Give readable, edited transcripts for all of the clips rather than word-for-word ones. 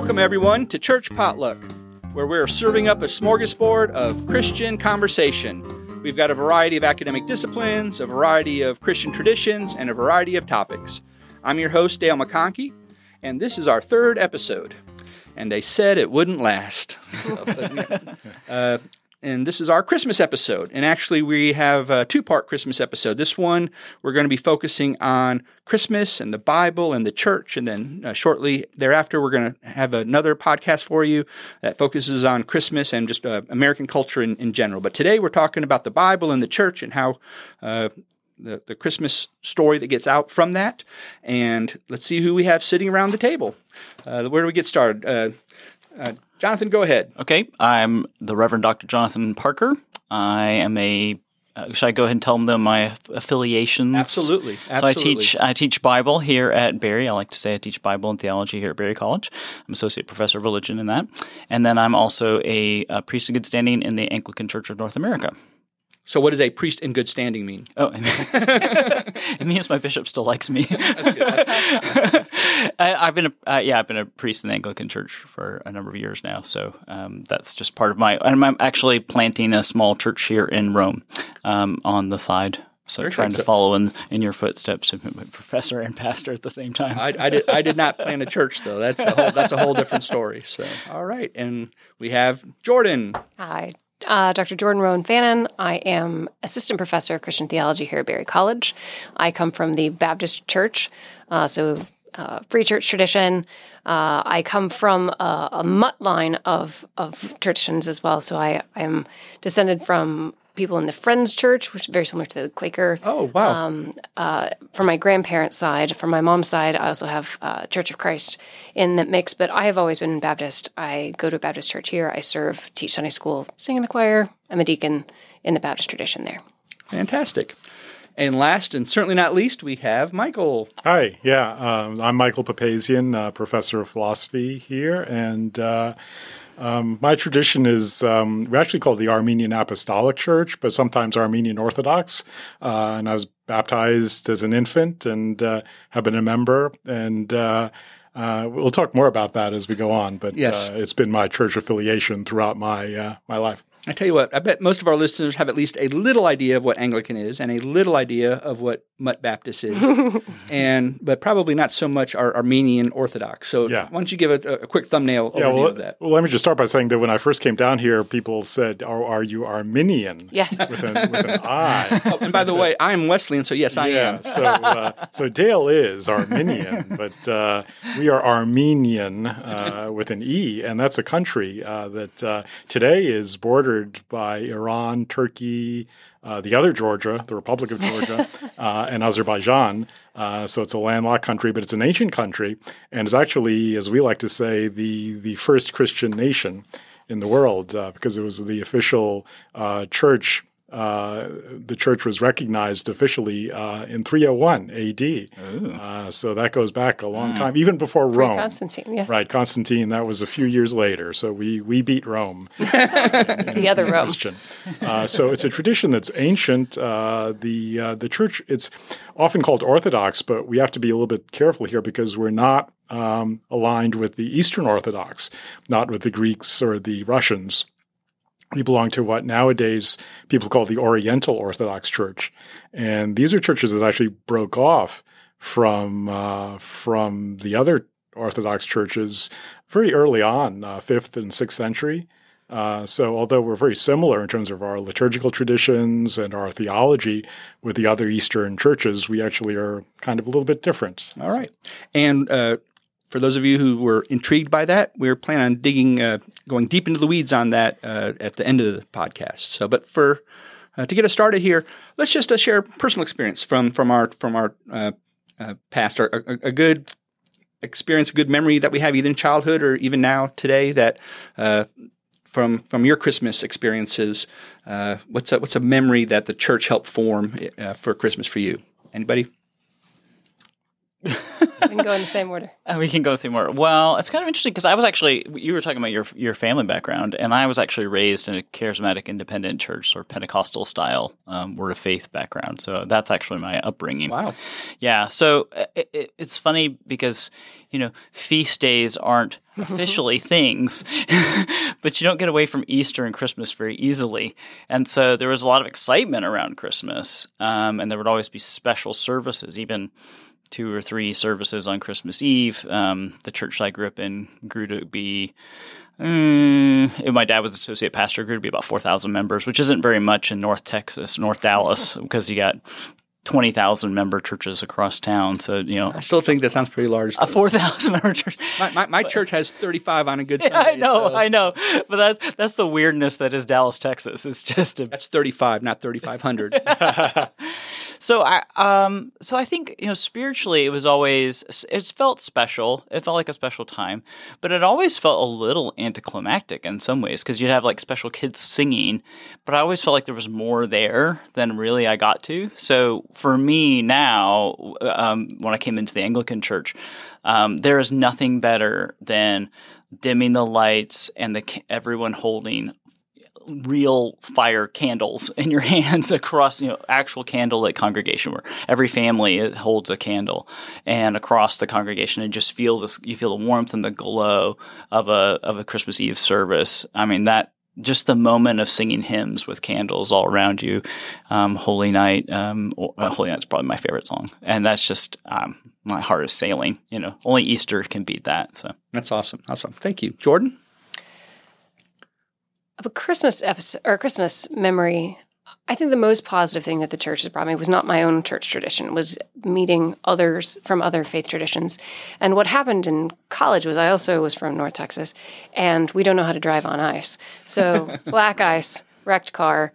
Welcome, everyone, to Church Potluck, where we're serving up a smorgasbord of Christian conversation. We've got a variety of academic disciplines, a variety of Christian traditions, and a variety of topics. I'm your host, Dale McConkey, and this is our third episode. And they said it wouldn't last. And this is our Christmas episode. And actually, we have a two-part Christmas episode. This one, we're going to be focusing on Christmas and the Bible and the church. And then shortly thereafter, we're going to have another podcast for you that focuses on Christmas and just American culture in general. But today, we're talking about the Bible and the church and how the Christmas story that gets out from that. And let's see who we have sitting around the table. Where do we get started? Jonathan, go ahead. Okay. I'm the Reverend Dr. Jonathan Parker. I am a should I go ahead and tell them my affiliations? Absolutely. So I teach Bible here at Berry. I like to say I teach Bible and theology here at Berry College. I'm associate professor of religion in that. And then I'm also a priest in good standing in the Anglican Church of North America. So what does a priest in good standing mean? Oh, it means my bishop still likes me. That's good. I've been a priest in the Anglican Church for a number of years now. So that's just part of my – and I'm actually planting a small church here in Rome on the side. So trying to follow in your footsteps, professor and pastor at the same time. I did not plan a church though. That's a whole different story. So all right, and we have Jordan. Hi. Dr. Jordan Rowan Fannin. I am assistant professor of Christian theology here at Berry College. I come from the Baptist Church, so free church tradition. I come from a mutt line of traditions as well, so I am descended from people in the Friends Church, which is very similar to the Quaker. Oh, wow. From my grandparents' side, from my mom's side, I also have Church of Christ in that mix, but I have always been Baptist. I go to a Baptist church here. I serve, teach Sunday school, sing in the choir. I'm a deacon in the Baptist tradition there. Fantastic. And last and certainly not least, we have Michael. Hi. Yeah. I'm Michael Papazian, professor of philosophy here, and my tradition is we're actually called the Armenian Apostolic Church, but sometimes Armenian Orthodox. And I was baptized as an infant and have been a member. And we'll talk more about that as we go on. But yes, it's been my church affiliation throughout my life. I tell you what, I bet most of our listeners have at least a little idea of what Anglican is and a little idea of what Mutt Baptist is, but probably not so much our Armenian Orthodox. So why don't you give a quick thumbnail overview of that? Well, let me just start by saying that when I first came down here, people said, oh, are you Arminian? Yes. With an I. Oh, and by the way, I'm Wesleyan, so yes, I am. So Dale is Arminian, but we are Armenian with an E, and that's a country that today is bordered by Iran, Turkey, the other Georgia, the Republic of Georgia, and Azerbaijan. So it's a landlocked country, but it's an ancient country, and it's actually, as we like to say, the first Christian nation in the world because it was the official church. The church was recognized officially in 301 A.D. So that goes back a long time, even before Rome. Constantine, yes. Right, Constantine, that was a few years later. So we beat Rome. The other Rome. Christian. So it's a tradition that's ancient. The church, it's often called Orthodox, but we have to be a little bit careful here because we're not aligned with the Eastern Orthodox, not with the Greeks or the Russians. We belong to what nowadays people call the Oriental Orthodox Church. And these are churches that actually broke off from the other Orthodox churches very early on, 5th and 6th century. So although we're very similar in terms of our liturgical traditions and our theology with the other Eastern churches, we actually are kind of a little bit different. All right. And for those of you who were intrigued by that, we're planning on going deep into the weeds on that at the end of the podcast. So, but for to get us started here, let's just share personal experience from our past, or a good experience, a good memory that we have either in childhood or even now today that from your Christmas experiences. What's a memory that the church helped form for Christmas for you? Anybody? We can go in the same order. We can go in the same order. Well, it's kind of interesting because I was actually – you were talking about your family background, and I was actually raised in a charismatic independent church, sort of Pentecostal style word of faith background. So that's actually my upbringing. Wow. Yeah. So it's funny because, you know, feast days aren't officially things, but you don't get away from Easter and Christmas very easily. And so there was a lot of excitement around Christmas, and there would always be special services, even – 2 or 3 services on Christmas Eve. The church I grew up in grew to be my dad was associate pastor, grew to be about 4,000 members, which isn't very much in North Texas, North Dallas, because you got 20,000 member churches across town. So, you know, I still think that sounds pretty large. Though. A 4,000 member church. My church has 35 on a good Sunday. Yeah, I know. But that's the weirdness that is Dallas, Texas. It's just that's 35, not 3,500. So I think, you know, spiritually it was always – it felt special. It felt like a special time. But it always felt a little anticlimactic in some ways because you'd have like special kids singing. But I always felt like there was more there than really I got to. So for me now, when I came into the Anglican Church, there is nothing better than dimming the lights and everyone holding – real fire candles in your hands across, you know, actual candlelit congregation where every family holds a candle and across the congregation and just feel this, you feel the warmth and the glow of a Christmas Eve service. I mean, that just the moment of singing hymns with candles all around you, Holy Night, Holy Night's probably my favorite song. And that's just, my heart is sailing, you know, only Easter can beat that. So that's awesome. Awesome. Thank you. Jordan? Of a Christmas episode or Christmas memory, I think the most positive thing that the church has brought me was not my own church tradition, was meeting others from other faith traditions. And what happened in college was I also was from North Texas, and we don't know how to drive on ice. So black ice, wrecked car.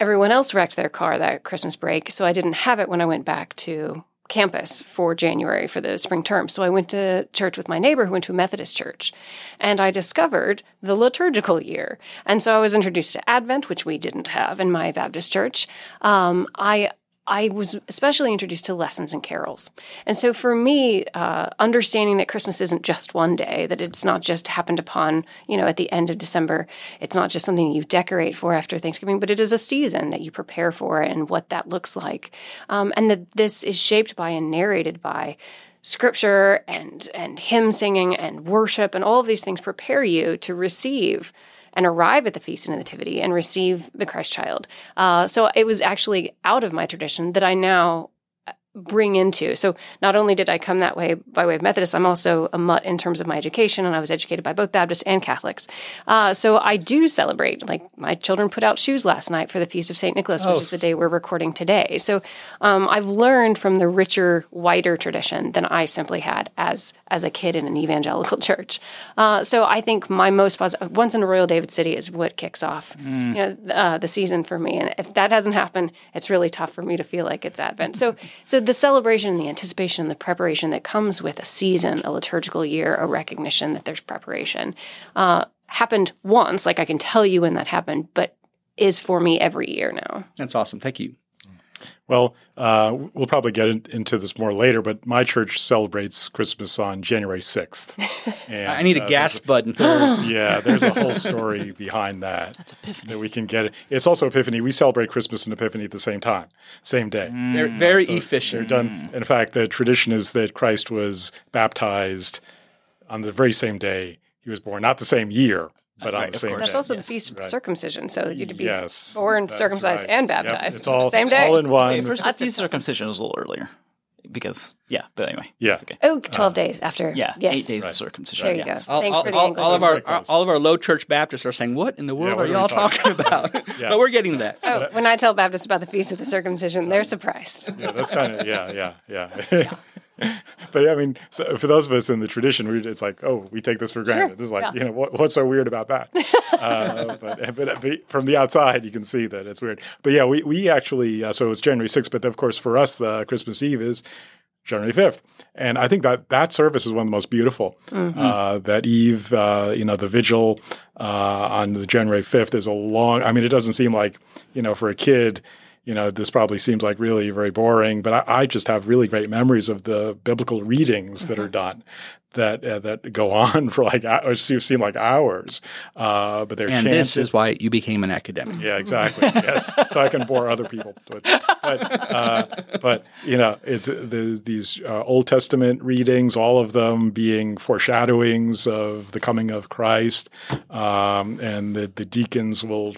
Everyone else wrecked their car that Christmas break, so I didn't have it when I went back to campus for January for the spring term. So I went to church with my neighbor who went to a Methodist church, and I discovered the liturgical year. And so I was introduced to Advent, which we didn't have in my Baptist church. I was especially introduced to lessons and carols. And so for me, understanding that Christmas isn't just one day, that it's not just happened upon, you know, at the end of December, it's not just something you decorate for after Thanksgiving, but it is a season that you prepare for and what that looks like. And that this is shaped by and narrated by scripture and hymn singing and worship, and all of these things prepare you to receive and arrive at the Feast of Nativity and receive the Christ child. So it was actually out of my tradition that I now bring into. So not only did I come that way by way of Methodist, I'm also a mutt in terms of my education, and I was educated by both Baptists and Catholics. So I do celebrate. Like, my children put out shoes last night for the Feast of Saint Nicholas, which is the day we're recording today. So I've learned from the richer, wider tradition than I simply had as a kid in an evangelical church. So I think my most positive, once in a Royal David City, is what kicks off you know, the season for me. And if that hasn't happened, it's really tough for me to feel like it's Advent. So the celebration and the anticipation and the preparation that comes with a season, a liturgical year, a recognition that there's preparation, happened once, like I can tell you when that happened, but is for me every year now. That's awesome. Thank you. Well, we'll probably get into this more later, but my church celebrates Christmas on January 6th. And, I need a gas button. There's a whole story behind that. That's Epiphany. That we can get it. It's also Epiphany. We celebrate Christmas and Epiphany at the same time, same day. They're very efficient. They're done. In fact, the tradition is that Christ was baptized on the very same day he was born, not the same year. But right, that's also the Feast of Circumcision, so you'd be born, circumcised, and baptized. It's all the same day. All in one. First, the Feast of Circumcision was a little earlier because, but anyway, it's okay. 12 days after. 8 days of circumcision. There you go. Thanks for the English. All of our low church Baptists are saying, what in the world are y'all talking about? But we're getting that. Oh, when I tell Baptists about the Feast of the Circumcision, they're surprised. Yeah, that's kind of, yeah. But I mean, so for those of us in the tradition, it's like, we take this for granted. Sure. This is like, you know, what's so weird about that? But from the outside, you can see that it's weird. But yeah, we actually, so it's January 6th, but of course for us, the Christmas Eve is January 5th. And I think that service is one of the most beautiful. Mm-hmm. That Eve, you know, the vigil on the January 5th is a long, I mean, it doesn't seem like, you know, for a kid, you know, this probably seems like really very boring, but I just have really great memories of the biblical readings that are done that go on for like – seem like hours, but they're chanted. And this is why you became an academic. Yeah, exactly. Yes. So I can bore other people. But you know, it's these Old Testament readings, all of them being foreshadowings of the coming of Christ, and the deacons will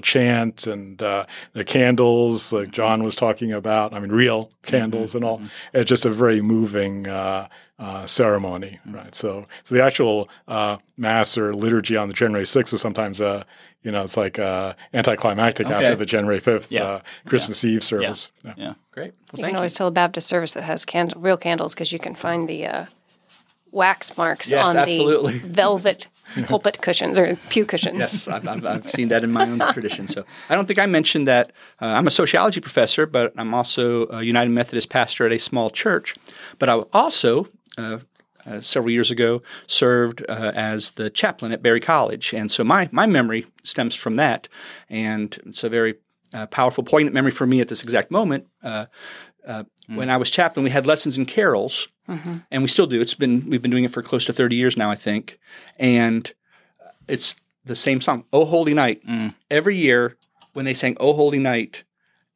chant, and the candles, like John was talking about, I mean, real candles and all. It's just a very moving ceremony, right? So the actual mass or liturgy on the January 6th is sometimes it's like anticlimactic after the January 5th Christmas Eve service. Yeah, yeah. Great. Well, you can always tell a Baptist service that has real candles because you can find the wax marks on the velvet pulpit cushions or pew cushions. Yes, I've seen that in my own tradition. So I don't think I mentioned that I'm a sociology professor, but I'm also a United Methodist pastor at a small church. But I also several years ago served as the chaplain at Berry College. And so my memory stems from that. And it's a very powerful, poignant memory for me at this exact moment. When I was chaplain, we had lessons in carols, and we still do. We've been doing it for close to 30 years now, I think. And it's the same song, "O Holy Night." Every year when they sang "O Holy Night,"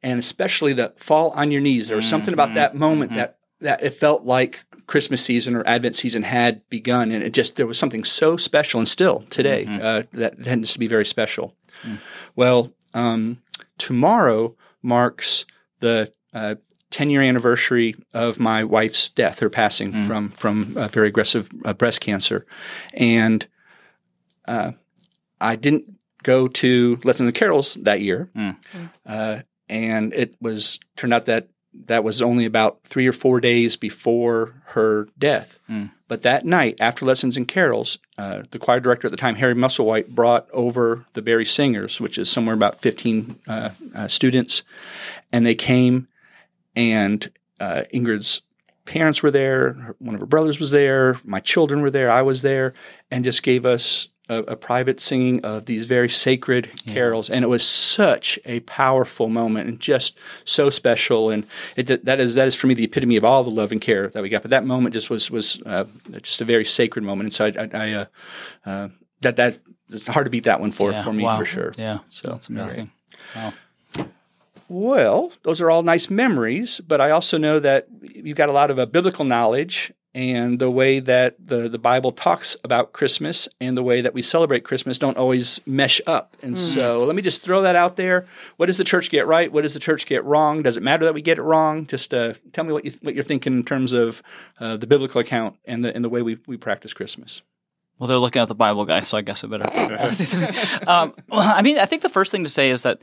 and especially the "Fall on Your Knees," there was something about that moment that it felt like Christmas season or Advent season had begun, and there was something so special, and still today that tends to be very special. Well, tomorrow marks the 10-year anniversary of my wife's death, her passing from very aggressive breast cancer. And I didn't go to Lessons in Carols that year. And it turned out that was only about 3 or 4 days before her death. But that night, after Lessons in Carols, the choir director at the time, Harry Musselwhite, brought over the Barry Singers, which is somewhere about 15 students. And they came. And Ingrid's parents were there. One of her brothers was there. My children were there. I was there, and just gave us a private singing of these very sacred carols. And it was such a powerful moment, and just so special. And that is for me the epitome of all the love and care that we got. But that moment just was just a very sacred moment. And so I it's hard to beat that one for me for sure. Yeah, so that's amazing. Wow. Well, those are all nice memories, but I also know that you've got a lot of biblical knowledge and the way that the Bible talks about Christmas and the way that we celebrate Christmas don't always mesh up. And so let me just throw that out there. What does the church get right? What does the church get wrong? Does it matter that we get it wrong? Just tell me what you're thinking in terms of the biblical account and the way we practice Christmas. Well, they're looking at the Bible guy, so I guess I better say something. I think the first thing to say is that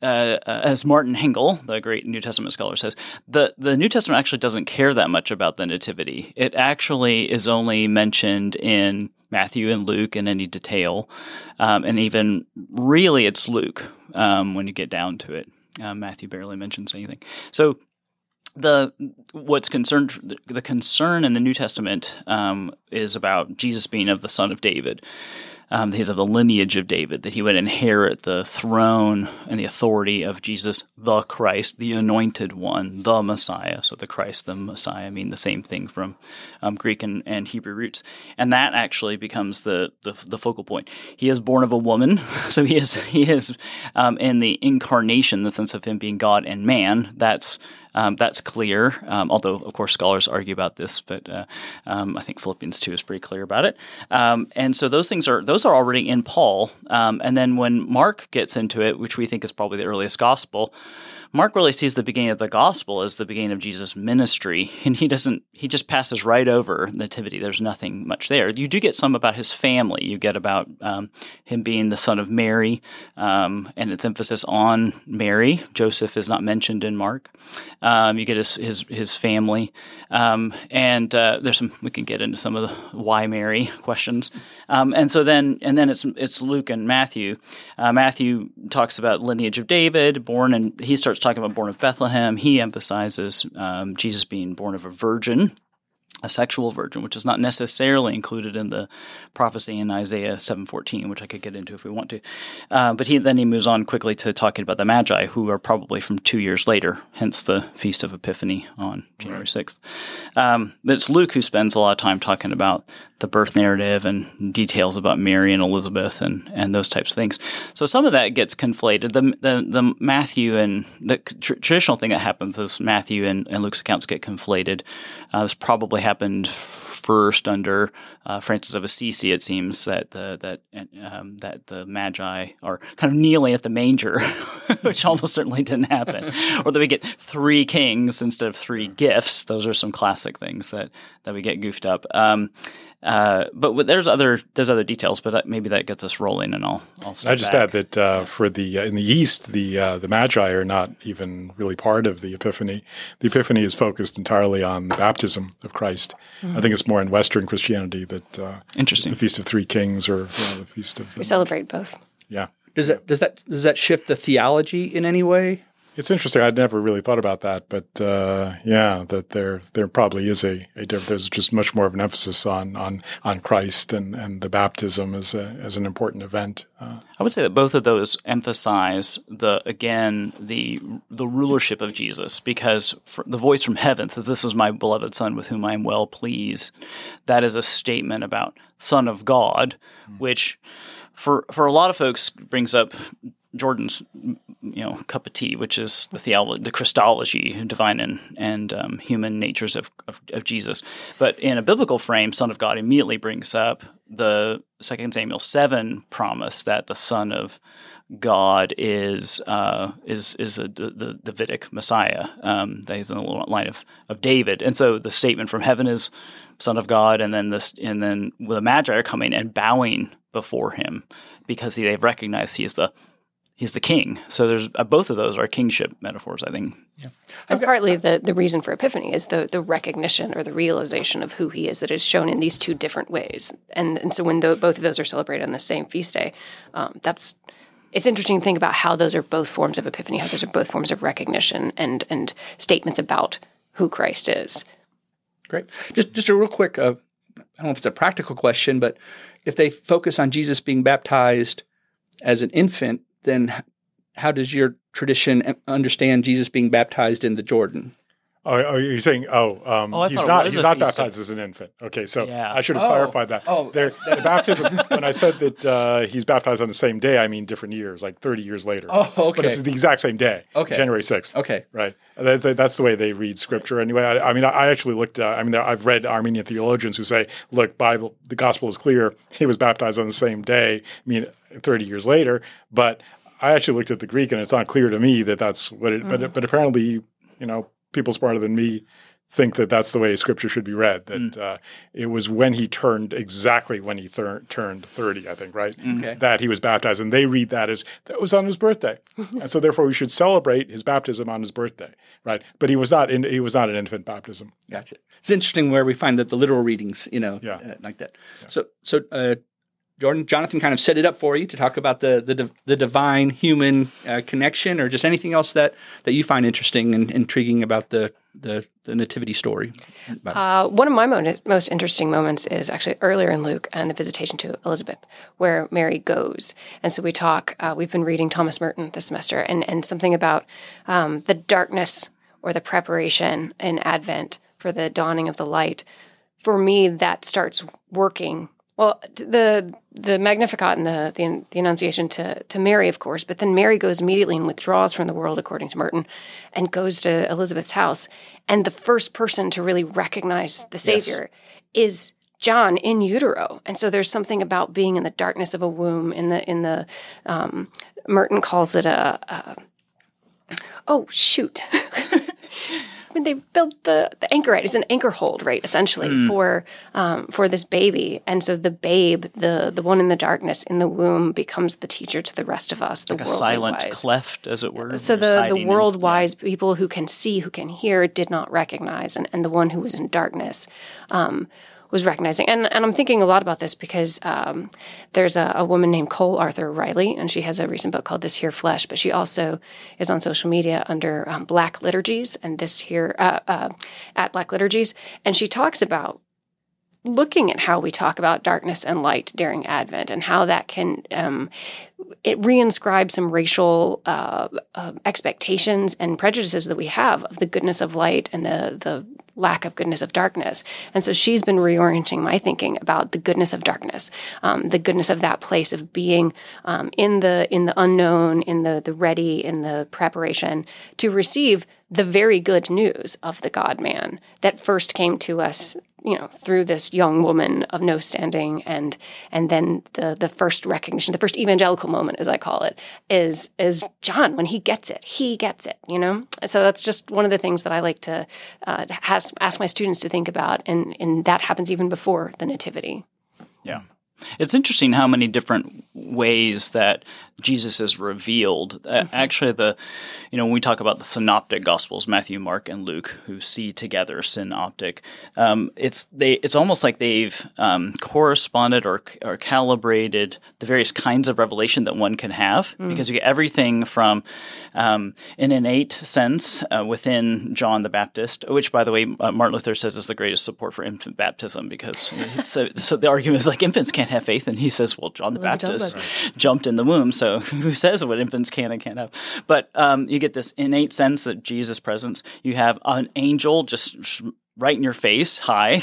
as Martin Hengel, the great New Testament scholar, says, the New Testament actually doesn't care that much about the nativity. It actually is only mentioned in Matthew and Luke in any detail, and even really it's Luke when you get down to it. Matthew barely mentions anything. So the concern in the New Testament is about Jesus being of the son of David. He's of the lineage of David, that he would inherit the throne and the authority of Jesus, the Christ, the anointed one, the Messiah. So the Christ, the Messiah mean the same thing from Greek and Hebrew roots. And that actually becomes the focal point. He is born of a woman, so he is in the incarnation, the sense of him being God and man. That's clear, although, of course, scholars argue about this, but I think Philippians 2 is pretty clear about it. And so those are already in Paul. And then when Mark gets into it, which we think is probably the earliest gospel, Mark really sees the beginning of the gospel as the beginning of Jesus' ministry, and he just passes right over nativity. There's nothing much there. You do get some about his family. You get about him being the son of Mary, and its emphasis on Mary. Joseph is not mentioned in Mark. You get his family, and there's some. We can get into some of the why Mary questions, and so then it's Luke and Matthew. Matthew talks about lineage of David, he starts talking about born of Bethlehem. He emphasizes Jesus being born of a virgin. a sexual virgin, which is not necessarily included in the prophecy in Isaiah 7:14, which I could get into if we want to. But he moves on quickly to talking about the Magi, who are probably from 2 years later, hence the Feast of Epiphany on January 6th. But it's Luke who spends a lot of time talking about the birth narrative and details about Mary and Elizabeth and those types of things. So some of that gets conflated. The Matthew and the traditional thing that happens is Matthew and Luke's accounts get conflated. This probably happened first under Francis of Assisi. It seems that the Magi are kind of kneeling at the manger, which almost certainly didn't happen, or that we get 3 kings instead of 3 gifts. Those are some classic things that we get goofed up. But there's other details, but maybe that gets us rolling, and I'll step back. I just add that for the in the East, the Magi are not even really part of the Epiphany. The Epiphany is focused entirely on the baptism of Christ. Mm-hmm. I think it's more in Western Christianity that interesting, the Feast of 3 Kings or the Feast of the, we celebrate both. Yeah. Does that shift the theology in any way? It's interesting. I'd never really thought about that, but that there probably is a difference. There's just much more of an emphasis on Christ and the baptism as an important event. I would say that both of those emphasize the rulership of Jesus, because the voice from heaven says, "This is my beloved Son with whom I am well pleased." That is a statement about Son of God, which for a lot of folks brings up Jordan's, cup of tea, which is the theology, the Christology, divine and human natures of Jesus. But in a biblical frame, Son of God immediately brings up the 2 Samuel 7 promise that the Son of God is the Davidic Messiah, that he's in the line of David. And so the statement from heaven is Son of God, and then the Magi are coming and bowing before him because they've recognized he is the He's the king. So there's both of those are kingship metaphors, I think. Yeah. And partly the reason for Epiphany is the recognition or the realization of who he is that is shown in these two different ways. And so when both of those are celebrated on the same feast day, it's interesting to think about how those are both forms of Epiphany, how those are both forms of recognition and statements about who Christ is. Great. Just a real quick, I don't know if it's a practical question, but if they focus on Jesus being baptized as an infant, then how does your tradition understand Jesus being baptized in the Jordan? Oh, you're saying, he's not baptized as an infant. Okay, so yeah. I should have clarified that. Oh, the baptism, when I said that he's baptized on the same day, I mean different years, like 30 years later. Oh, okay. But it's the exact same day, January 6th. Okay. Right. That's the way they read Scripture anyway. I've read Armenian theologians who say, look, the Gospel is clear. He was baptized on the same day, 30 years later. But I actually looked at the Greek, and it's not clear to me that that's what it but apparently, people smarter than me think that that's the way Scripture should be read, that it was when he turned – exactly when he turned 30, I think, right? Okay. That he was baptized. And they read that as that was on his birthday. And so therefore we should celebrate his baptism on his birthday, right? But he was not an infant baptism. Gotcha. It's interesting where we find that the literal readings, like that. Yeah. So Jordan, Jonathan kind of set it up for you to talk about the divine human connection, or just anything else that you find interesting and intriguing about the nativity story. One of my most interesting moments is actually earlier in Luke and the visitation to Elizabeth, where Mary goes. And so we've been reading Thomas Merton this semester, and something about the darkness or the preparation in Advent for the dawning of the light. For me, that starts working. Well, the Magnificat and the Annunciation to Mary, of course, but then Mary goes immediately and withdraws from the world, according to Merton, and goes to Elizabeth's house. And the first person to really recognize the Savior is John in utero. And so there's something about being in the darkness of a womb. In the Merton calls it when they built the anchorite, it's an anchor hold, right, essentially, for this baby. And so the babe, the one in the darkness in the womb, becomes the teacher to the rest of us. Like a silent cleft, as it were. So the world-wise people who can see, who can hear, did not recognize, and the one who was in darkness was recognizing. And I'm thinking a lot about this because there's a woman named Cole Arthur Riley, and she has a recent book called This Here Flesh, but she also is on social media under Black Liturgies and This Here, at Black Liturgies. And she talks about looking at how we talk about darkness and light during Advent and how that can it reinscribes some racial expectations and prejudices that we have of the goodness of light and the lack of goodness of darkness. And so she's been reorienting my thinking about the goodness of darkness, the goodness of that place of being in the unknown, in the ready, in the preparation to receive the very good news of the God-man that first came to us, you know, through this young woman of no standing, and then the first recognition, the first evangelical moment, as I call it, is John when he gets it, you know. So that's just one of the things that I like to ask my students to think about, and that happens even before the Nativity. Yeah. It's interesting how many different ways that Jesus is revealed. Mm-hmm. Actually, when we talk about the synoptic gospels, Matthew, Mark, and Luke, who see together, synoptic, it's almost like they've corresponded or calibrated the various kinds of revelation that one can have, because you get everything from an innate sense within John the Baptist, which, by the way, Martin Luther says is the greatest support for infant baptism, because so the argument is like infants can't have faith, and he says, well, John the Baptist jumped in the womb, so who says what infants can and can't have? But you get this innate sense that Jesus' presence. You have an angel just right in your face, hi,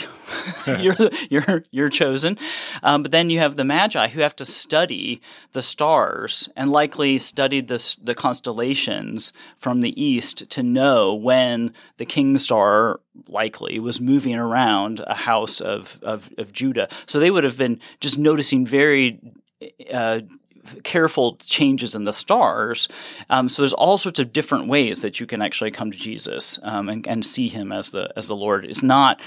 you're chosen. But then you have the Magi who have to study the stars and likely studied the constellations from the east to know when the king star likely was moving around a house of Judah. So they would have been just noticing very careful changes in the stars. So there's all sorts of different ways that you can actually come to Jesus and see him as the Lord. It's not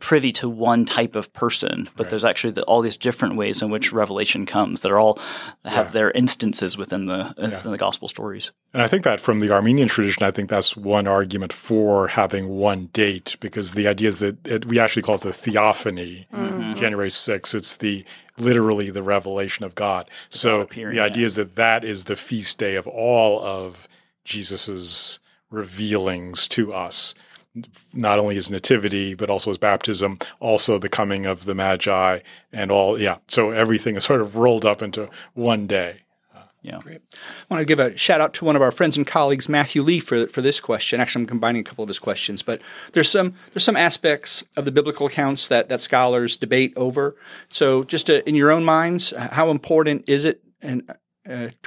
privy to one type of person, but there's actually all these different ways in which revelation comes that are all have their instances within the gospel stories. And I think that from the Armenian tradition, I think that's one argument for having one date, because the idea is that we actually call it the theophany, January 6th. It's literally the revelation of God. So the idea is that is the feast day of all of Jesus's revealings to us, not only his nativity, but also his baptism, also the coming of the Magi and all. Yeah. So everything is sort of rolled up into one day. Yeah. Great. I want to give a shout out to one of our friends and colleagues, Matthew Lee, for this question. Actually, I'm combining a couple of his questions, but there's some aspects of the biblical accounts that scholars debate over. So just in your own minds, how important is it to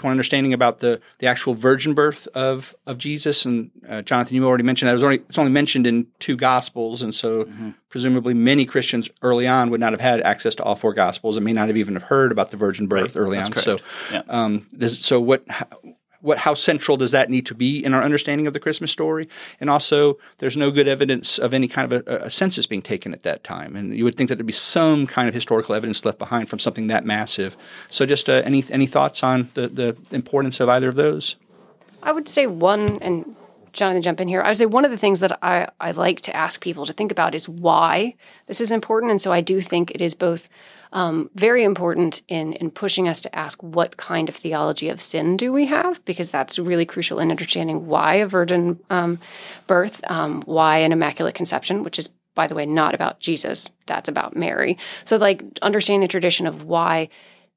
our understanding about the actual virgin birth of Jesus? And Jonathan, you already mentioned that. It's only mentioned in two Gospels, and so presumably many Christians early on would not have had access to all four Gospels and may not have even have heard about the virgin birth early on. Correct. So, yeah. How central does that need to be in our understanding of the Christmas story? And also, there's no good evidence of any kind of a census being taken at that time. And you would think that there'd be some kind of historical evidence left behind from something that massive. So just any thoughts on the importance of either of those? I would say one, and Jonathan, jump in here. I would say one of the things that I like to ask people to think about is why this is important. And so I do think it is both very important in pushing us to ask what kind of theology of sin do we have, because that's really crucial in understanding why a virgin birth, why an immaculate conception, which is, by the way, not about Jesus. That's about Mary. So like understanding the tradition of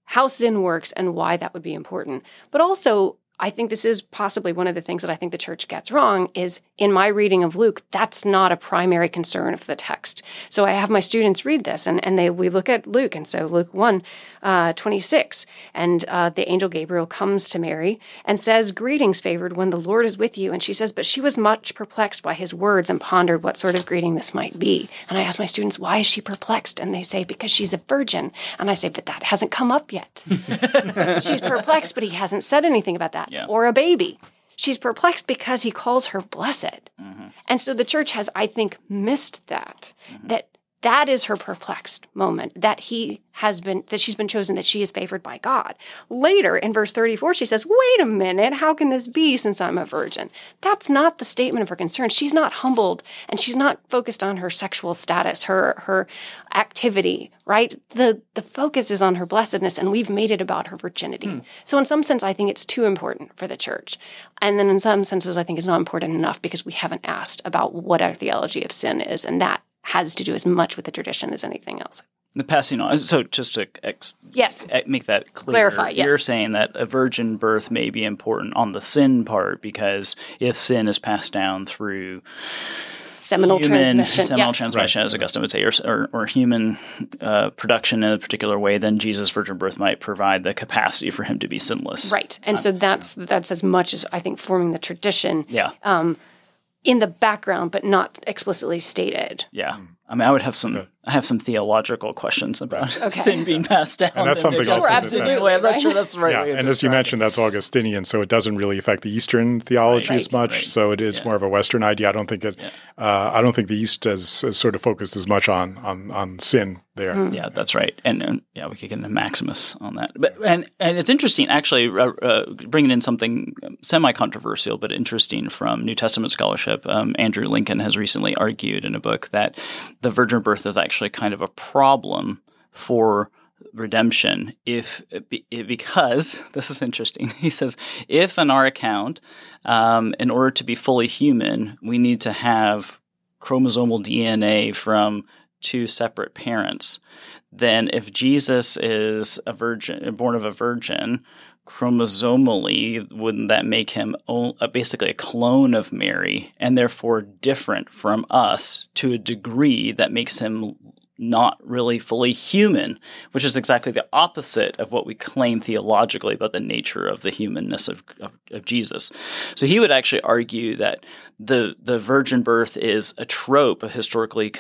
how sin works and why that would be important. But also, I think this is possibly one of the things that I think the church gets wrong is, in my reading of Luke, that's not a primary concern of the text. So I have my students read this, and we look at Luke, and so Luke 1:26, and the angel Gabriel comes to Mary and says, "Greetings, favored one, the Lord is with you." And she says, "But she was much perplexed by his words and pondered what sort of greeting this might be." And I ask my students, why is she perplexed? And they say, because she's a virgin. And I say, but that hasn't come up yet. She's perplexed, but he hasn't said anything about that. Yeah. Or a baby. She's perplexed because he calls her blessed. And so the church has, I think, missed that, that That is her perplexed moment, that she's been chosen, that she is favored by God. Later, in verse 34, she says, wait a minute, how can this be since I'm a virgin? That's not the statement of her concern. She's not humbled, and she's not focused on her sexual status, her activity, right? The focus is on her blessedness, and we've made it about her virginity. Hmm. So in some sense, I think it's too important for the church. And then in some senses, I think it's not important enough because we haven't asked about what our theology of sin is, and that has to do as much with the tradition as anything else. The passing on. So just to make that clear, clarify, yes. You're saying that a virgin birth may be important on the sin part because if sin is passed down through seminal transmission, as Augustine would say, or human production in a particular way, then Jesus' virgin birth might provide the capacity for him to be sinless. Right. And so that's as much as I think forming the tradition. Yeah. In the background, but not explicitly stated. Yeah. I mean, I would have some theological questions about sin being passed down. And that's something else. Sure, absolutely. I'm not sure that's the right way. And as you mentioned, that's Augustinian, so it doesn't really affect the Eastern theology as much. Right. So it is more of a Western idea. I don't think I don't think the East has sort of focused as much on sin there. Mm. Yeah, that's right. And we could get into Maximus on that. But and it's interesting, actually, bringing in something semi-controversial but interesting from New Testament scholarship. Andrew Lincoln has recently argued in a book that the virgin birth is actually kind of a problem for redemption because – this is interesting. He says, if on our account, in order to be fully human, we need to have chromosomal DNA from two separate parents, then if Jesus is a virgin – born of a virgin – chromosomally, wouldn't that make him basically a clone of Mary and therefore different from us to a degree that makes him not really fully human, which is exactly the opposite of what we claim theologically about the nature of the humanness of Jesus. So he would actually argue that the virgin birth is a trope, a historically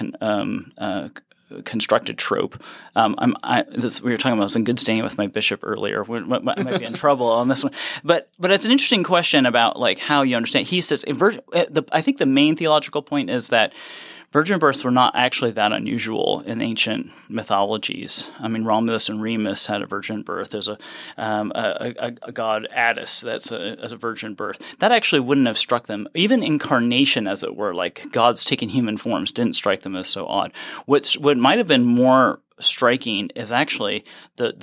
constructed trope. We were talking about I was in good standing with my bishop earlier. I might be in trouble on this one. But it's an interesting question about like how you understand. He says I think the main theological point is that virgin births were not actually that unusual in ancient mythologies. I mean, Romulus and Remus had a virgin birth. There's a god Attis that's a virgin birth. That actually wouldn't have struck them. Even incarnation, as it were, like gods taking human forms, didn't strike them as so odd. What might have been more striking is actually the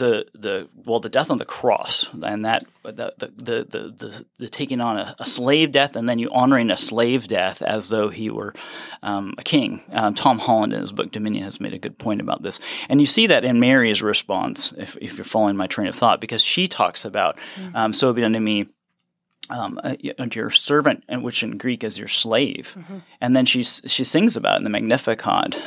death on the cross and that the taking on a slave death and then you honoring a slave death as though he were a king. Tom Holland in his book Dominion has made a good point about this, and you see that in Mary's response if you're following my train of thought, because she talks about so be unto me unto your servant, and which in Greek is your slave, and then she sings about it in the Magnificat.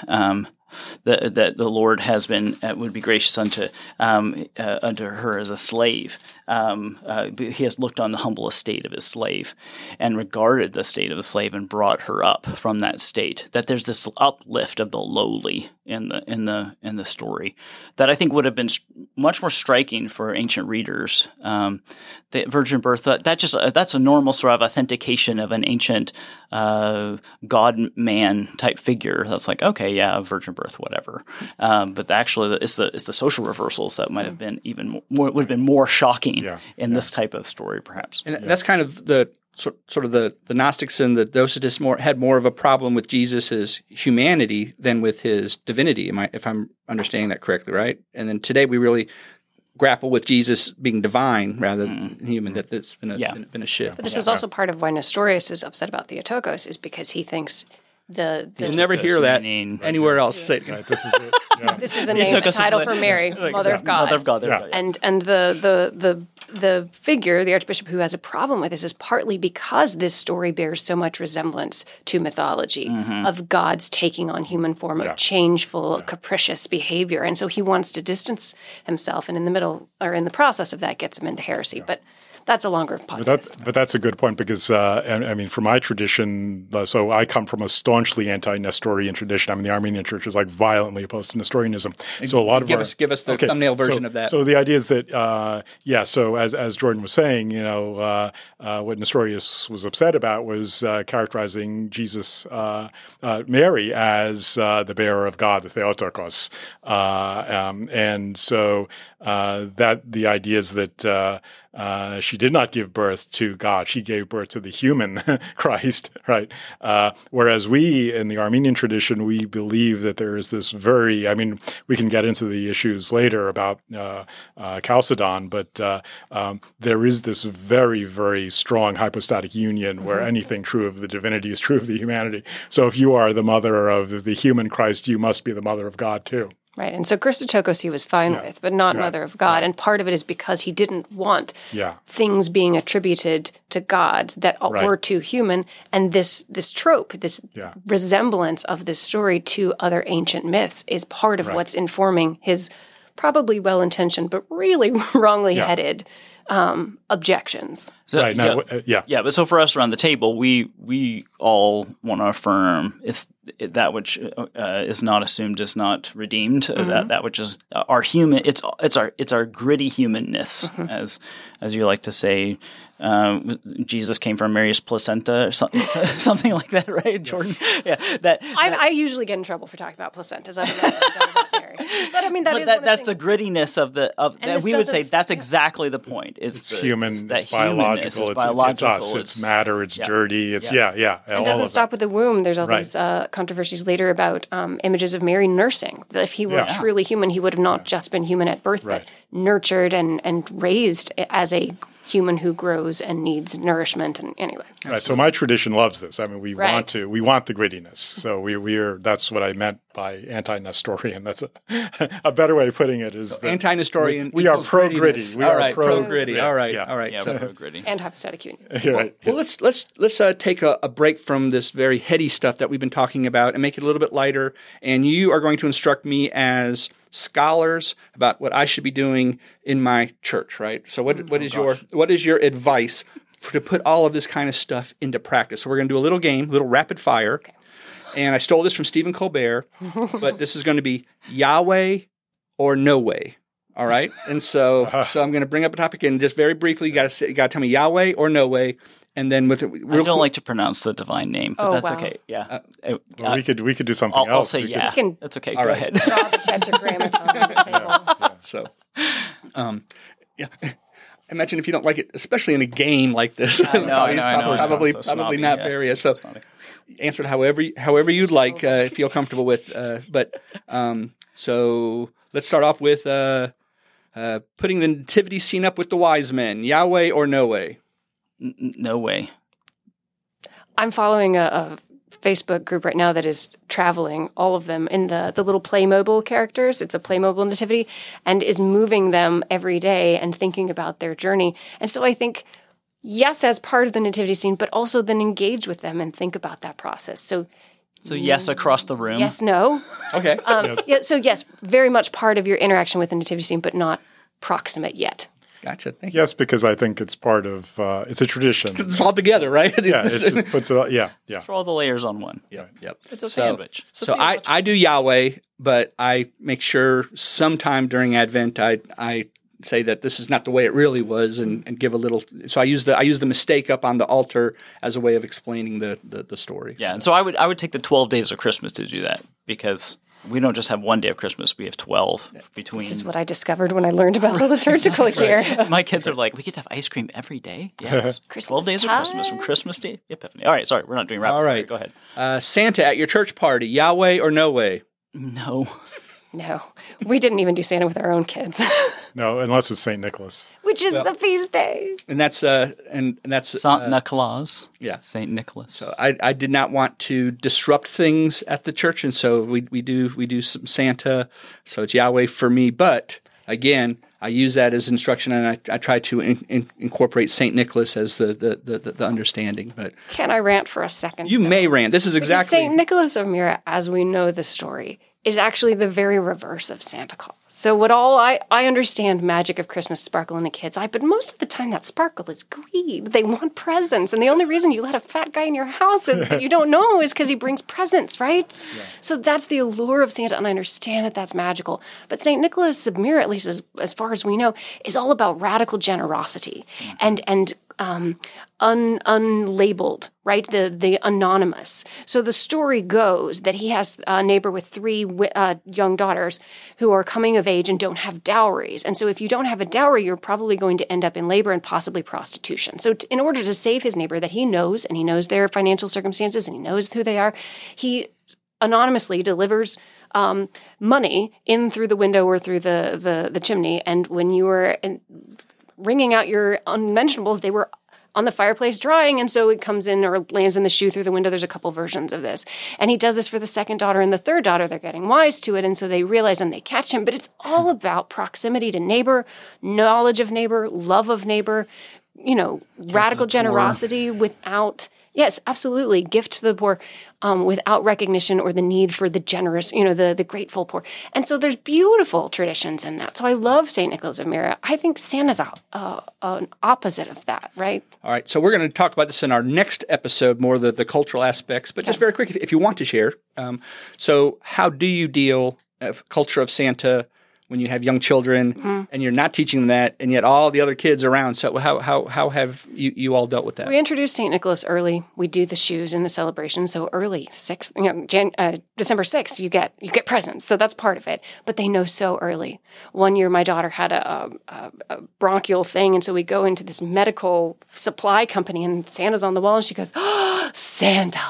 The Lord has been would be gracious unto her as a slave. He has looked on the humble estate of his slave and regarded the state of the slave and brought her up from that state. That there's this uplift of the lowly in the story that I think would have been much more striking for ancient readers. The virgin birth that's a normal sort of authentication of an ancient God-man type figure. That's like a virgin birth. Whatever, but actually, it's the social reversals that might have been even more, would have been more shocking in this type of story, perhaps. And that's kind of the Gnostics and the Docetists had more of a problem with Jesus' humanity than with his divinity. If I'm understanding that correctly, right? And then today we really grapple with Jesus being divine rather than human. That's been a shift. But this is also part of why Nestorius is upset about Theotokos, is because he thinks. You'll never hear that anywhere else. Right, this is it. Yeah. This is a name, a title for Mary, Mother of God. Mother of God. And the figure, the Archbishop, who has a problem with this is partly because this story bears so much resemblance to mythology of God's taking on human form, of changeful, capricious behavior, and so he wants to distance himself, and in the middle or in the process of that, gets him into heresy, but. that's a longer podcast. But that's a good point because, I mean, from my tradition, so I come from a staunchly anti-Nestorian tradition. I mean, the Armenian Church is like violently opposed to Nestorianism. So a lot of give us the thumbnail version of that. So the idea is that, so as Jordan was saying, what Nestorius was upset about was characterizing Jesus, Mary, as the bearer of God, the Theotokos. That the idea is that she did not give birth to God. She gave birth to the human Christ, right? Whereas we, in the Armenian tradition, we believe that there is this very – I mean, we can get into the issues later about Chalcedon, but there is this very, very strong hypostatic union where anything true of the divinity is true of the humanity. So if you are the mother of the human Christ, you must be the mother of God too. Right, and so Christotokos he was fine with, but not Mother of God. And part of it is because he didn't want things being attributed to God that were too human. And this trope, this resemblance of this story to other ancient myths is part of what's informing his probably well-intentioned but really wrongly headed objections. So, but so for us around the table, we all want to affirm that which is not assumed is not redeemed. Mm-hmm. That which is our human. It's our gritty humanness, mm-hmm. as you like to say. Jesus came from Mary's placenta, or something like that, right, Jordan? Yeah, I usually get in trouble for talking about placentas. I don't know about Mary, but I mean that's the grittiness of that. We would say that's exactly the point. It's human. It's biological. It's us. It's matter. It's dirty. It's It doesn't stop with the womb. There's all these controversies later about images of Mary nursing. If he were truly human, he would have not just been human at birth, but nurtured and raised as a human who grows and needs nourishment. And anyway, right. So my tradition loves this. I mean, we want the grittiness. So we're that's what I meant by anti-Nestorian. That's a better way of putting it. Is so anti-Nestorian? We are pro gritty. We are pro gritty. All right, all right. So pro gritty and hypostatic union. Well, let's take a break from this very heady stuff that we've been talking about and make it a little bit lighter. And you are going to instruct me as scholars about what I should be doing in my church, right? So what is your advice to put all of this kind of stuff into practice? So we're going to do a little game, little rapid fire. Okay. And I stole this from Stephen Colbert, but this is going to be Yahweh or no way. All right? And so I'm going to bring up a topic and just very briefly you got to tell me Yahweh or no way. And then I don't like to pronounce the divine name, but that's okay. Yeah, we could do something else. I'll say that's okay. All right. Go ahead. Draw the tetragrammaton on the table. Yeah. So, imagine if you don't like it, especially in a game like this. I know. Probably not various. So, answer it however you'd like, feel comfortable with. So let's start off with putting the nativity scene up with the wise men. Yahweh or no way. No way. I'm following a Facebook group right now that is traveling, all of them, in the little Playmobil characters. It's a Playmobil nativity and is moving them every day and thinking about their journey. And so I think, yes, as part of the nativity scene, but also then engage with them and think about that process. So yes, across the room? Yes, no. Okay. So yes, very much part of your interaction with the nativity scene, but not proximate yet. Gotcha. Thank you. Yes, because I think it's part of it's a tradition. It's all together, right? Yeah, it just puts it all. Yeah. Throw all the layers on one. Yeah, yep. It's a sandwich. So I do Yahweh, but I make sure sometime during Advent I say that this is not the way it really was, and give a little. So I use the mistake up on the altar as a way of explaining the story. Yeah, and so I would take the 12 days of Christmas to do that because. We don't just have one day of Christmas. We have 12 between. This is what I discovered when I learned about the liturgical year. My kids are like, we could have ice cream every day? Yes. 12 days of Christmas from Christmas to Epiphany. All right. Sorry. We're not doing rapid fire. All right. Go ahead. Santa at your church party. Yahweh or no way? No. We didn't even do Santa with our own kids. No, unless it's Saint Nicholas. Which is the feast day. And that's Saint Nicholas. Yeah. Saint Nicholas. So I did not want to disrupt things at the church, and so we do some Santa. So it's Yahweh for me, but again, I use that as instruction, and I try to incorporate St. Nicholas as the understanding. But can I rant for a second? You may rant. This is exactly St. Nicholas of Myra, as we know the story, is actually the very reverse of Santa Claus. So what all I understand magic of Christmas sparkle in the kids' eye, but most of the time that sparkle is greed. They want presents. And the only reason you let a fat guy in your house that you don't know is because he brings presents, right? Yeah. So that's the allure of Santa, and I understand that that's magical. But St. Nicholas of Myra, at least as far as we know, is all about radical generosity and unlabeled, right? The anonymous. So the story goes that he has a neighbor with three young daughters who are coming of age and don't have dowries. And so if you don't have a dowry, you're probably going to end up in labor and possibly prostitution. So in order to save his neighbor that he knows, and he knows their financial circumstances, and he knows who they are, he anonymously delivers money in through the window or through the chimney. And when you are wringing out your unmentionables, they were on the fireplace drying, and so it comes in or lands in the shoe through the window. There's a couple versions of this. And he does this for the second daughter and the third daughter. They're getting wise to it, and so they realize and they catch him. But it's all about proximity to neighbor, knowledge of neighbor, love of neighbor, radical generosity without... Yes, absolutely. Gift to the poor without recognition or the need for the generous, the grateful poor. And so there's beautiful traditions in that. So I love St. Nicholas of Myra. I think Santa's an opposite of that, right? All right. So we're going to talk about this in our next episode, more the cultural aspects. But just very quick, if you want to share. So how do you deal with culture of Santa when you have young children and you're not teaching them that, and yet all the other kids are around? So how have you all dealt with that? We introduced St. Nicholas early. We do the shoes in the celebration, so early, December 6th, you get presents. So that's part of it. But they know so early. One year, my daughter had a bronchial thing, and so we go into this medical supply company, and Santa's on the wall, and she goes, "Oh, Santa."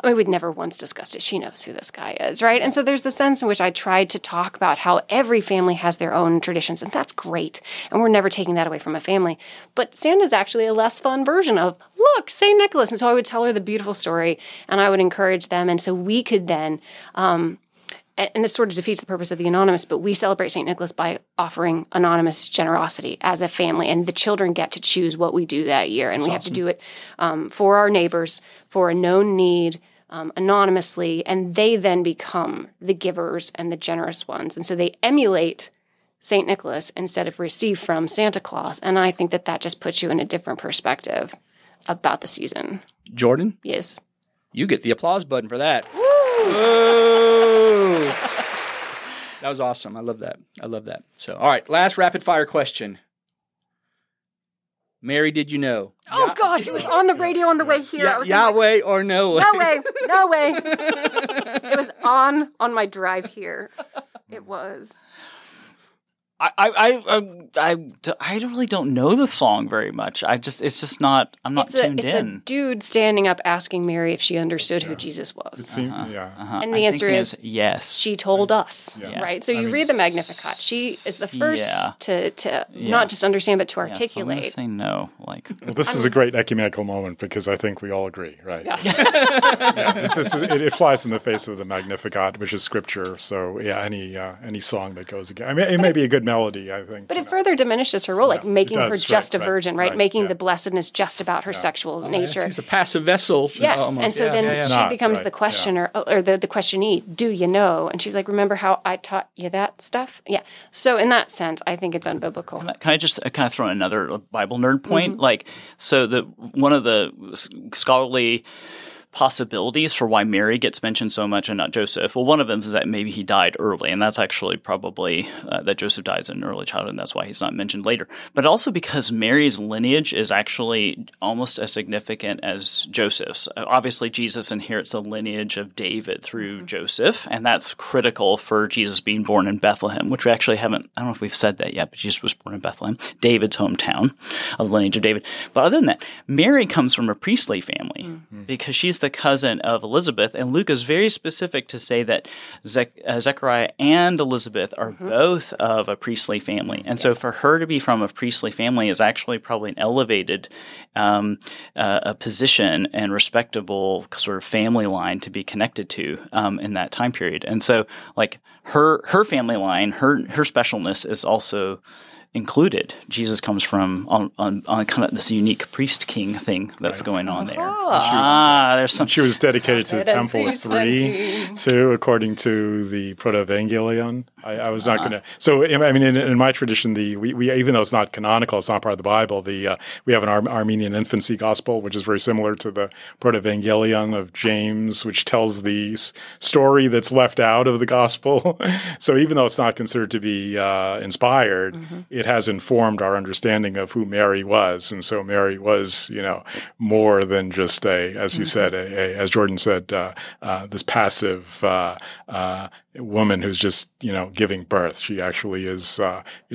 I mean, we'd never once discussed it. She knows who this guy is, right? And so there's the sense in which I tried to talk about how every family has their own traditions, and that's great. And we're never taking that away from a family. But Santa's actually a less fun version of, look, St. Nicholas. And so I would tell her the beautiful story, and I would encourage them. And so we could then, and this sort of defeats the purpose of the anonymous, but we celebrate St. Nicholas by offering anonymous generosity as a family, and the children get to choose what we do that year. And that's have to do it for our neighbors, for a known need, anonymously, and they then become the givers and the generous ones. And so they emulate St. Nicholas instead of receive from Santa Claus. And I think that just puts you in a different perspective about the season. Jordan? Yes. You get the applause button for that. Woo! That was awesome. I love that. So, all right, last rapid fire question. Mary, did you know? Oh, gosh, it was on the radio on the way here. I was Yahweh or no way? No way. It was on my drive here. It was. I really don't know the song very much. I'm not tuned in. It's a dude standing up asking Mary if she understood who Jesus was. And the answer is yes. She told us, right? So you read the Magnificat. She is the first to not just understand but to articulate. So I'm gonna say no. This is a great ecumenical moment because I think we all agree, right? Yeah. It flies in the face of the Magnificat, which is scripture. So any song that goes again. I mean, it may be a good melody, I think. But it further diminishes her role, making her just a virgin, right? Making the blessedness just about her sexual nature. She's a passive vessel. Yes, almost. And so then she becomes the questioner, or the questionee, do you know? And she's like, remember how I taught you that stuff? Yeah. So in that sense, I think it's unbiblical. Can I just kind of throw in another Bible nerd point? Mm-hmm. One of the scholarly possibilities for why Mary gets mentioned so much and not Joseph. Well, one of them is that maybe he died early, and that's actually probably that Joseph dies in early childhood, and that's why he's not mentioned later. But also because Mary's lineage is actually almost as significant as Joseph's. Obviously, Jesus inherits the lineage of David through Joseph, and that's critical for Jesus being born in Bethlehem, which we actually haven't – I don't know if we've said that yet, but Jesus was born in Bethlehem, David's hometown of the lineage of David. But other than that, Mary comes from a priestly family because she's the cousin of Elizabeth, and Luke is very specific to say that Zechariah and Elizabeth are both of a priestly family. And so for her to be from a priestly family is actually probably an elevated a position and respectable sort of family line to be connected to in that time period. And so her family line, her specialness is also included. Jesus comes from on kind of this unique priest-king thing that's going on there. She was dedicated to the temple at 3:2, according to the Protoevangelion. I was not going to. So, I mean, in my tradition, we even though it's not canonical, it's not part of the Bible. We have an Armenian infancy gospel, which is very similar to the Protoevangelion of James, which tells the story that's left out of the gospel. So, even though it's not considered to be inspired, it has informed our understanding of who Mary was. And so, Mary was, more than just as Jordan said, this passive woman who's just giving birth. She actually is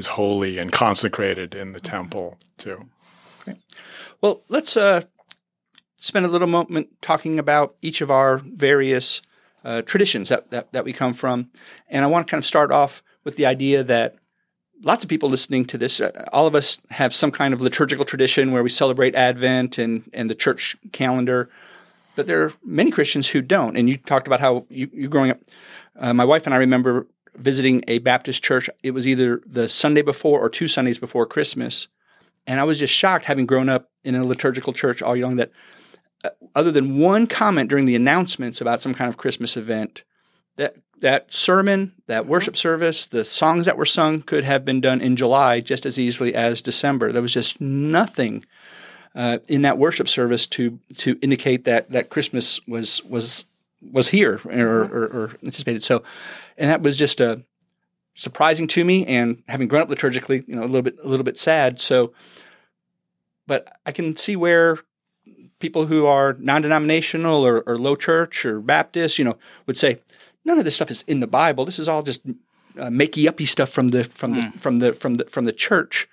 holy and consecrated in the temple too. Great. Well, let's spend a little moment talking about each of our various traditions that we come from, and I want to kind of start off with the idea that lots of people listening to this, all of us have some kind of liturgical tradition where we celebrate Advent and the church calendar. But there are many Christians who don't. And you talked about how you growing up, my wife and I remember visiting a Baptist church. It was either the Sunday before or 2 Sundays before Christmas. And I was just shocked, having grown up in a liturgical church all year long, that other than one comment during the announcements about some kind of Christmas event, that sermon, that worship service, the songs that were sung could have been done in July just as easily as December. There was just nothing in that worship service to indicate that Christmas was here or anticipated. So, and that was just surprising to me. And having grown up liturgically, a little bit sad. So, but I can see where people who are non-denominational or low church or Baptist, would say none of this stuff is in the Bible. This is all just makey-uppy stuff from the church.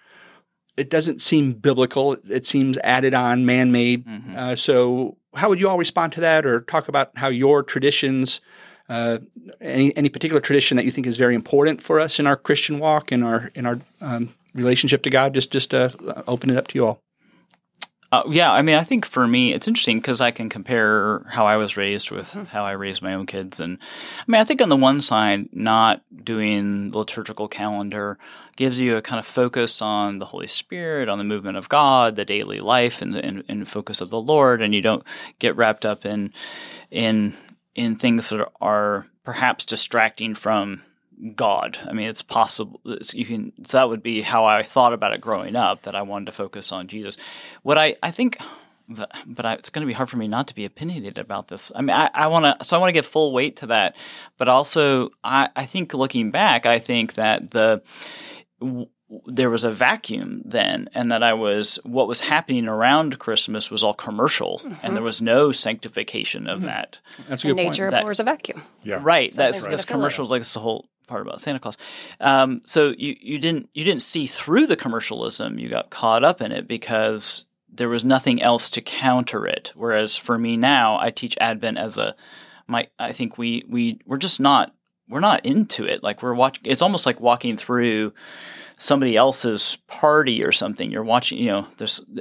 It doesn't seem biblical. It seems added on, man-made. Mm-hmm. So how would you all respond to that, or talk about how your traditions, any particular tradition that you think is very important for us in our Christian walk, in our relationship to God? Just open it up to you all. Yeah, I mean, I think for me, it's interesting because I can compare how I was raised with how I raised my own kids. And I mean, I think on the one side, not doing the liturgical calendar gives you a kind of focus on the Holy Spirit, on the movement of God, the daily life, and focus of the Lord. And you don't get wrapped up in things that are perhaps distracting from God. I mean, it's possible so that would be how I thought about it growing up, that I wanted to focus on Jesus. What I think, but it's going to be hard for me not to be opinionated about this. I mean, I want to give full weight to that, but also I think looking back, I think that there was a vacuum then, and that what was happening around Christmas was all commercial, and there was no sanctification of that. That's a good point. Nature abhors a vacuum. Yeah, right. That's commercials, like it's the whole part about Santa Claus. So you didn't see through the commercialism. You got caught up in it because there was nothing else to counter it. Whereas for me now, I teach Advent as I think we're just not. We're not into it. Like we're watching. It's almost like walking through somebody else's party or something. You're watching.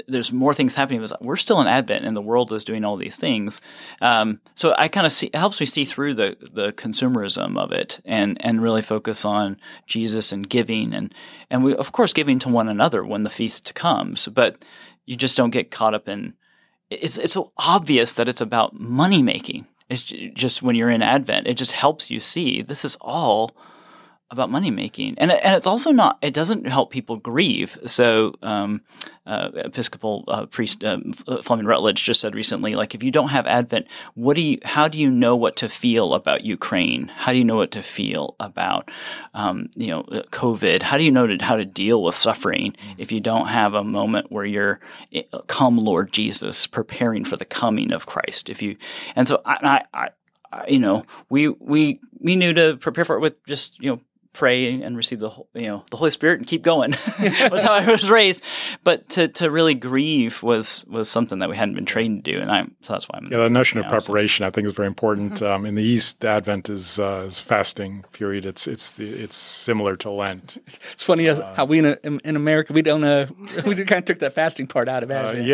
There's more things happening. We're still in Advent, and the world is doing all these things. So I kind of see. It helps me see through the consumerism of it, and really focus on Jesus and giving, and we of course giving to one another when the feast comes. But you just don't get caught up in. It's so obvious that it's about money making. It's just when you're in Advent, it just helps you see this is all about money making, and it's also not. It doesn't help people grieve. So, Episcopal priest Fleming Rutledge just said recently, like, if you don't have Advent, how do you know what to feel about Ukraine? How do you know what to feel about COVID? How do you know how to deal with suffering if you don't have a moment where you're come Lord Jesus, preparing for the coming of Christ? We knew to prepare for it with just pray and receive the Holy Spirit and keep going. Was how I was raised, but to really grieve was something that we hadn't been trained to do, so that's why I'm the notion of preparation I think is very important. In the East, Advent is a fasting period. It's similar to Lent. It's funny how we in America we kind of took that fasting part out of Advent.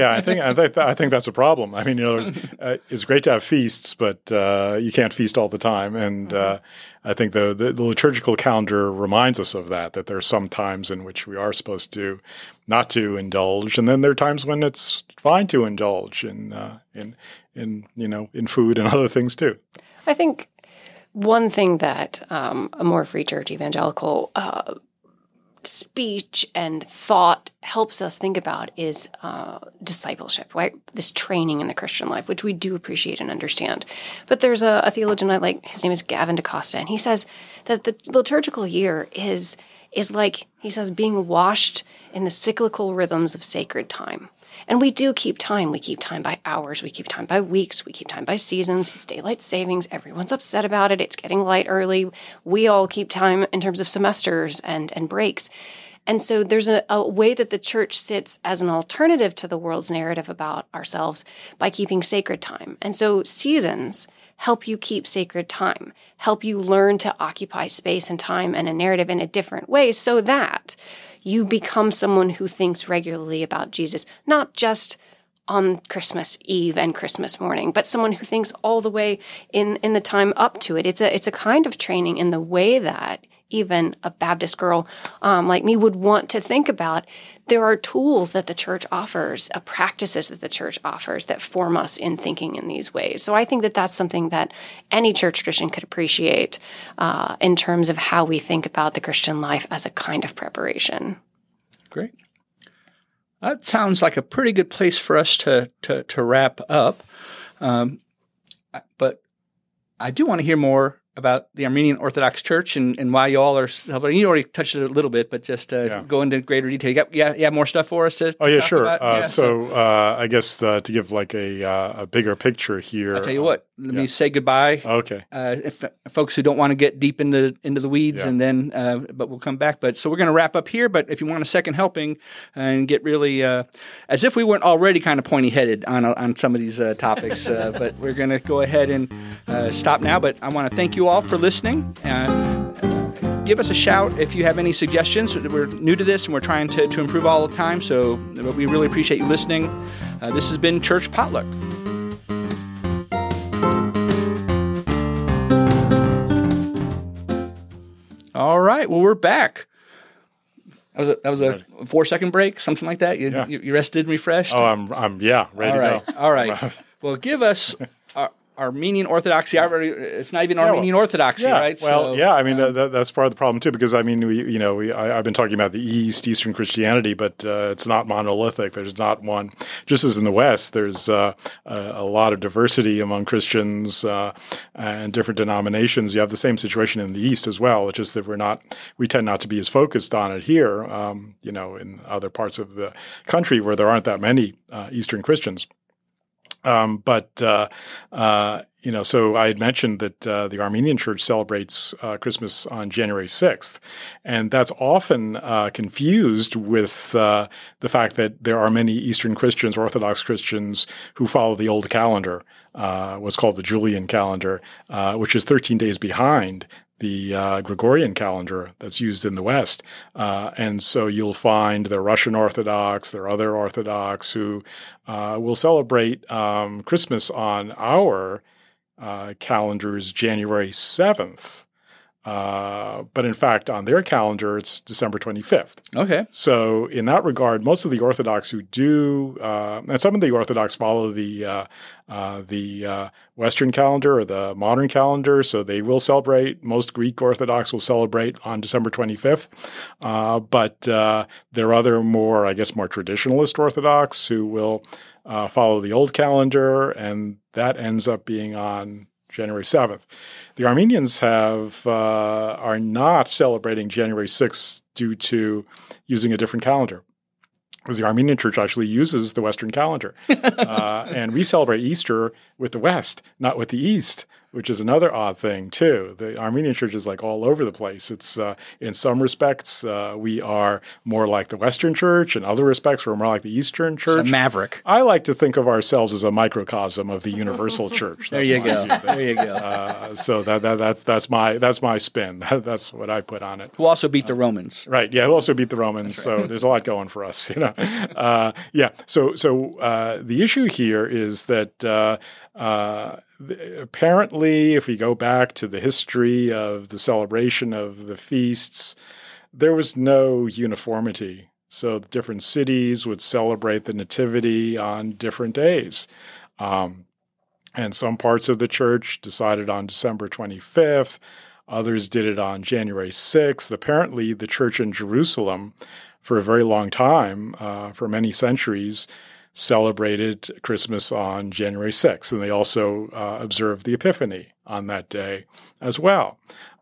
I think that's a problem. I mean, it's great to have feasts, but you can't feast all the time, and I think the liturgical calendar reminds us of that, that there are some times in which we are supposed to not to indulge, and then there are times when it's fine to indulge in food and other things too. I think one thing that a more free church evangelical speech and thought helps us think about is discipleship, right? This training in the Christian life, which we do appreciate and understand. But there's a theologian I like, his name is Gavin DaCosta, and he says that the liturgical year is like, he says, being washed in the cyclical rhythms of sacred time. And we do keep time. We keep time by hours. We keep time by weeks. We keep time by seasons. It's daylight savings. Everyone's upset about it. It's getting light early. We all keep time in terms of semesters and breaks. And so there's a way that the church sits as an alternative to the world's narrative about ourselves by keeping sacred time. And so seasons help you keep sacred time, help you learn to occupy space and time and a narrative in a different way so that you become someone who thinks regularly about Jesus, not just on Christmas Eve and Christmas morning, but someone who thinks all the way in the time up to it. It's a kind of training in the way that even a Baptist girl like me would want to think about. There are tools that the church offers, practices that the church offers that form us in thinking in these ways. So I think that that's something that any church Christian could appreciate in terms of how we think about the Christian life as a kind of preparation. Great. That sounds like a pretty good place for us to wrap up. But I do want to hear more about the Armenian Orthodox Church and why you all are celebrating. You already touched it a little bit, but just go into greater detail. You have more stuff for us to talk about? I guess to give like a bigger picture here. I'll tell you what. Let me say goodbye. Okay. If folks who don't want to get deep into the weeds, and then but we'll come back. But so we're going to wrap up here. But if you want a second helping and get really as if we weren't already kind of pointy headed on some of these topics, but we're going to go ahead and stop now. But I want to thank you all for listening. Give us a shout if you have any suggestions. We're new to this and we're trying to improve all the time, so we really appreciate you listening. This has been Church Potluck. All right, well, we're back. That was a 4-second break, something like that. You rested and refreshed? Oh, I'm ready to go. All right. Well, give us Armenian Orthodoxy. It's not even Armenian Orthodoxy, right? Well, that's part of the problem too, because I've been talking about the East, Eastern Christianity, but it's not monolithic. There's not one. Just as in the West, there's a lot of diversity among Christians and different denominations. You have the same situation in the East as well. It's just that we tend not to be as focused on it here, in other parts of the country where there aren't that many Eastern Christians. So I had mentioned that the Armenian Church celebrates Christmas on January 6th, and that's often confused with the fact that there are many Eastern Christians, Orthodox Christians, who follow the old calendar, what's called the Julian calendar, which is 13 days behind the Gregorian calendar that's used in the West. And so you'll find the Russian Orthodox, there are other Orthodox who will celebrate Christmas on our calendars January 7th. But in fact, on their calendar, it's December 25th. Okay. So in that regard, most of the Orthodox who do and some of the Orthodox follow the Western calendar or the modern calendar, so they will celebrate. Most Greek Orthodox will celebrate on December 25th. But there are other more traditionalist Orthodox who will follow the old calendar, and that ends up being on January 7th. The Armenians are not celebrating January 6th due to using a different calendar, because the Armenian Church actually uses the Western calendar. And we celebrate Easter with the West, not with the East, which is another odd thing too. The Armenian Church is like all over the place. It's in some respects we are more like the Western Church, in other respects we're more like the Eastern Church. It's a maverick. I like to think of ourselves as a microcosm of the universal church. There you go. So that's my spin. That's what I put on it. Who also beat the Romans? Right. Yeah. Who also beat the Romans? Right. So there's a lot going for us. So the issue here is that Apparently, if we go back to the history of the celebration of the feasts, there was no uniformity. So the different cities would celebrate the Nativity on different days. And some parts of the church decided on December 25th. Others did it on January 6th. Apparently, the church in Jerusalem, for a very long time, for many centuries, celebrated Christmas on January 6th. And they also observed the Epiphany on that day as well.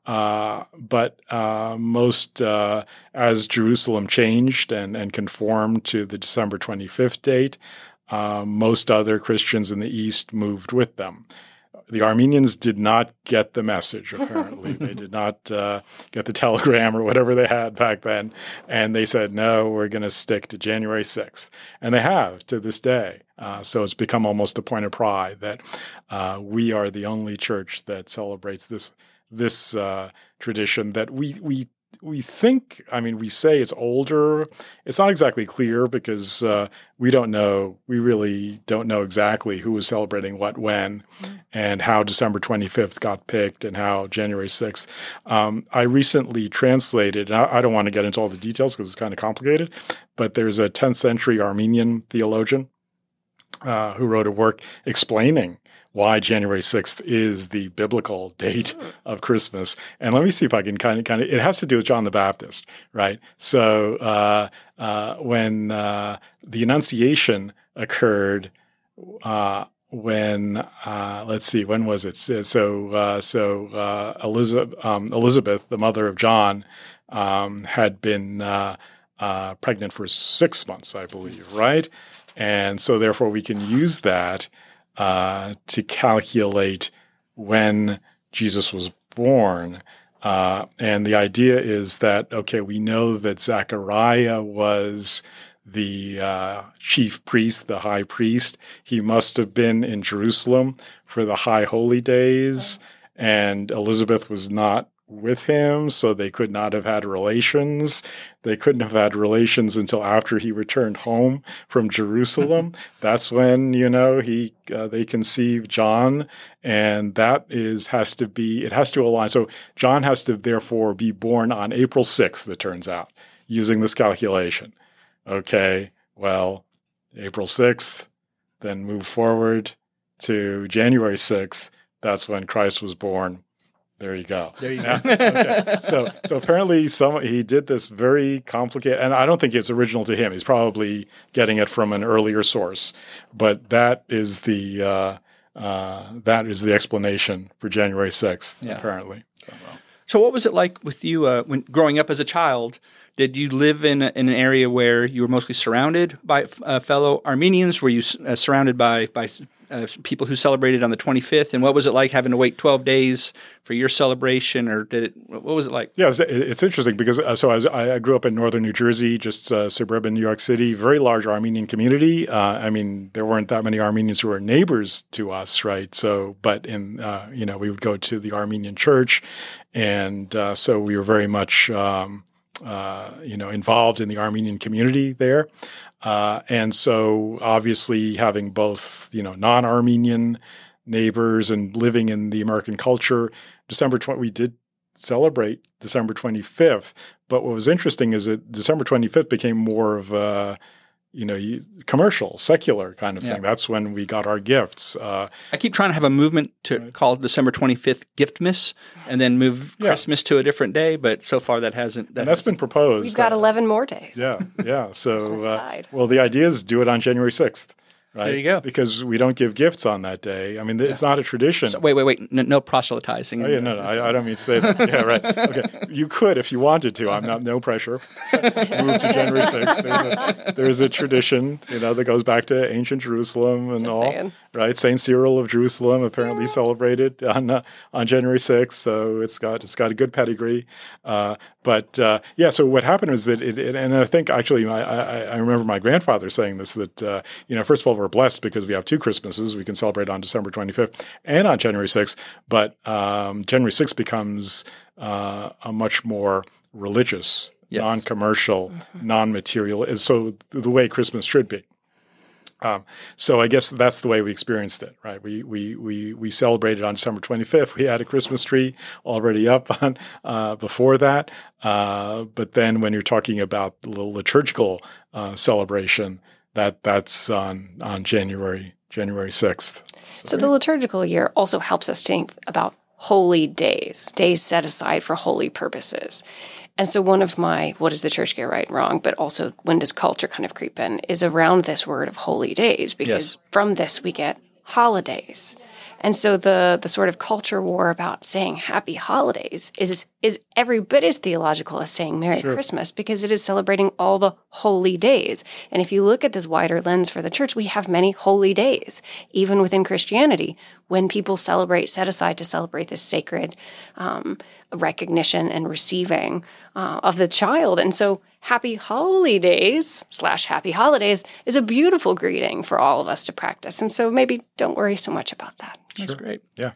But as Jerusalem changed and conformed to the December 25th date, most other Christians in the East moved with them. The Armenians did not get the message, apparently. They did not get the telegram or whatever they had back then. And they said, no, we're going to stick to January 6th. And they have to this day. So it's become almost a point of pride that we are the only church that celebrates this tradition that we think, I mean, we say it's older. It's not exactly clear because we really don't know exactly who was celebrating what when and how December 25th got picked and how January 6th. I recently translated, and I don't want to get into all the details because it's kind of complicated, but there's a 10th century Armenian theologian who wrote a work explaining why January 6th is the biblical date of Christmas. And let me see if I can kind of it has to do with John the Baptist, right? So when the Annunciation occurred, when was it? So Elizabeth, the mother of John, had been pregnant for 6 months, I believe, right? And so therefore we can use that to calculate when Jesus was born. And the idea is that, okay, we know that Zechariah was the chief priest, the high priest. He must have been in Jerusalem for the high holy days, and Elizabeth was not with him, so they could not have had relations. They couldn't have had relations until after he returned home from Jerusalem. That's when, they conceived John, and it has to align. So John has to therefore be born on April 6th, it turns out, using this calculation. Okay, well, April 6th, then move forward to January 6th. That's when Christ was born. There you go. Okay. So apparently he did this very complicated, and I don't think it's original to him. He's probably getting it from an earlier source, but that is the explanation for January 6th. Yeah. Apparently. So what was it like with you when growing up as a child? Did you live in an area where you were mostly surrounded by fellow Armenians? Were you surrounded by people who celebrated on the 25th? And what was it like having to wait 12 days for your celebration? Or what was it like? Yeah, it's interesting because I grew up in northern New Jersey, just suburban New York City, very large Armenian community. There weren't that many Armenians who were neighbors to us, right? So, but we would go to the Armenian church. And so we were very much involved in the Armenian community there. And so obviously having both, non-Armenian neighbors and living in the American culture, we did celebrate December 25th. But what was interesting is that December 25th became more of a commercial, secular kind of thing. That's when we got our gifts. I keep trying to have a movement to call December 25th Giftmas and then move Christmas to a different day, but so far that hasn't. That's been proposed. We've got 11 more days. Yeah. So, well, the idea is do it on January 6th. Right? There you go. Because we don't give gifts on that day. I mean, it's not a tradition. So, wait. No proselytizing. Oh, yeah, no. I don't mean to say that. Yeah, right. Okay. You could if you wanted to. I'm not. No pressure. Move to January 6th. There's a tradition, that goes back to ancient Jerusalem and just all. Saying. Right. Saint Cyril of Jerusalem apparently celebrated on January 6th. So it's got a good pedigree. So what happened was that and I think actually I remember my grandfather saying this, that, first of all, we're blessed because we have two Christmases. We can celebrate on December 25th and on January 6th, but January 6th becomes a much more religious, non-commercial, non-material. So the way Christmas should be. So I guess that's the way we experienced it, right? We celebrated on December 25th. We had a Christmas tree already up on before that. But then when you're talking about the liturgical celebration, that's on January 6th. So the liturgical year also helps us think about holy days, days set aside for holy purposes. And so one of my, what does the church get right and wrong, but also when does culture kind of creep in, is around this word of holy days, because from this we get holidays. And so the sort of culture war about saying happy holidays is every bit as theological as saying Merry Christmas, because it is celebrating all the holy days. And if you look at this wider lens for the church, we have many holy days, even within Christianity, when people celebrate, set aside to celebrate this sacred recognition and receiving of the child. And so happy holidays / happy holidays is a beautiful greeting for all of us to practice. And so maybe don't worry so much about that. That's great. Yeah.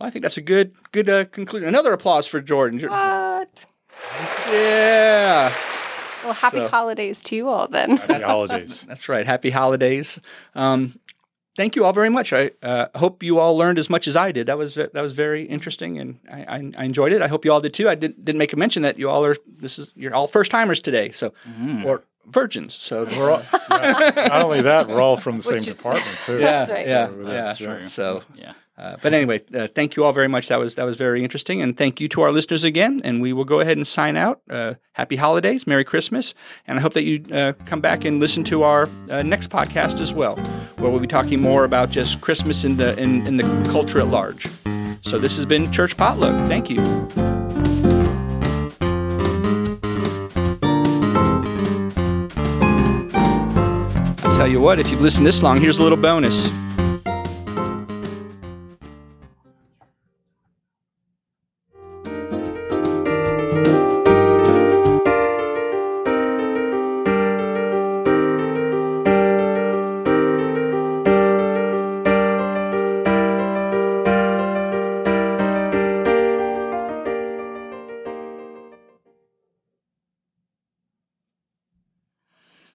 Well, I think that's a good conclusion. Another applause for Jordan. What? Yeah. Well, happy holidays to you all then. Happy holidays. That's right. Happy holidays. Thank you all very much. I hope you all learned as much as I did. That was very interesting, and I enjoyed it. I hope you all did too. I didn't make a mention that you all are. You're all first timers today. So or virgins. So we're all, not only that, we're all from the same department too. That's right. Yeah. So yeah. But anyway, thank you all very much. That was very interesting, and thank you to our listeners again. And we will go ahead and sign out. Happy holidays, Merry Christmas, and I hope that you come back and listen to our next podcast as well, where we'll be talking more about just Christmas and in the culture at large. So this has been Church Potluck. Thank you. Tell you what, if you've listened this long, here's a little bonus.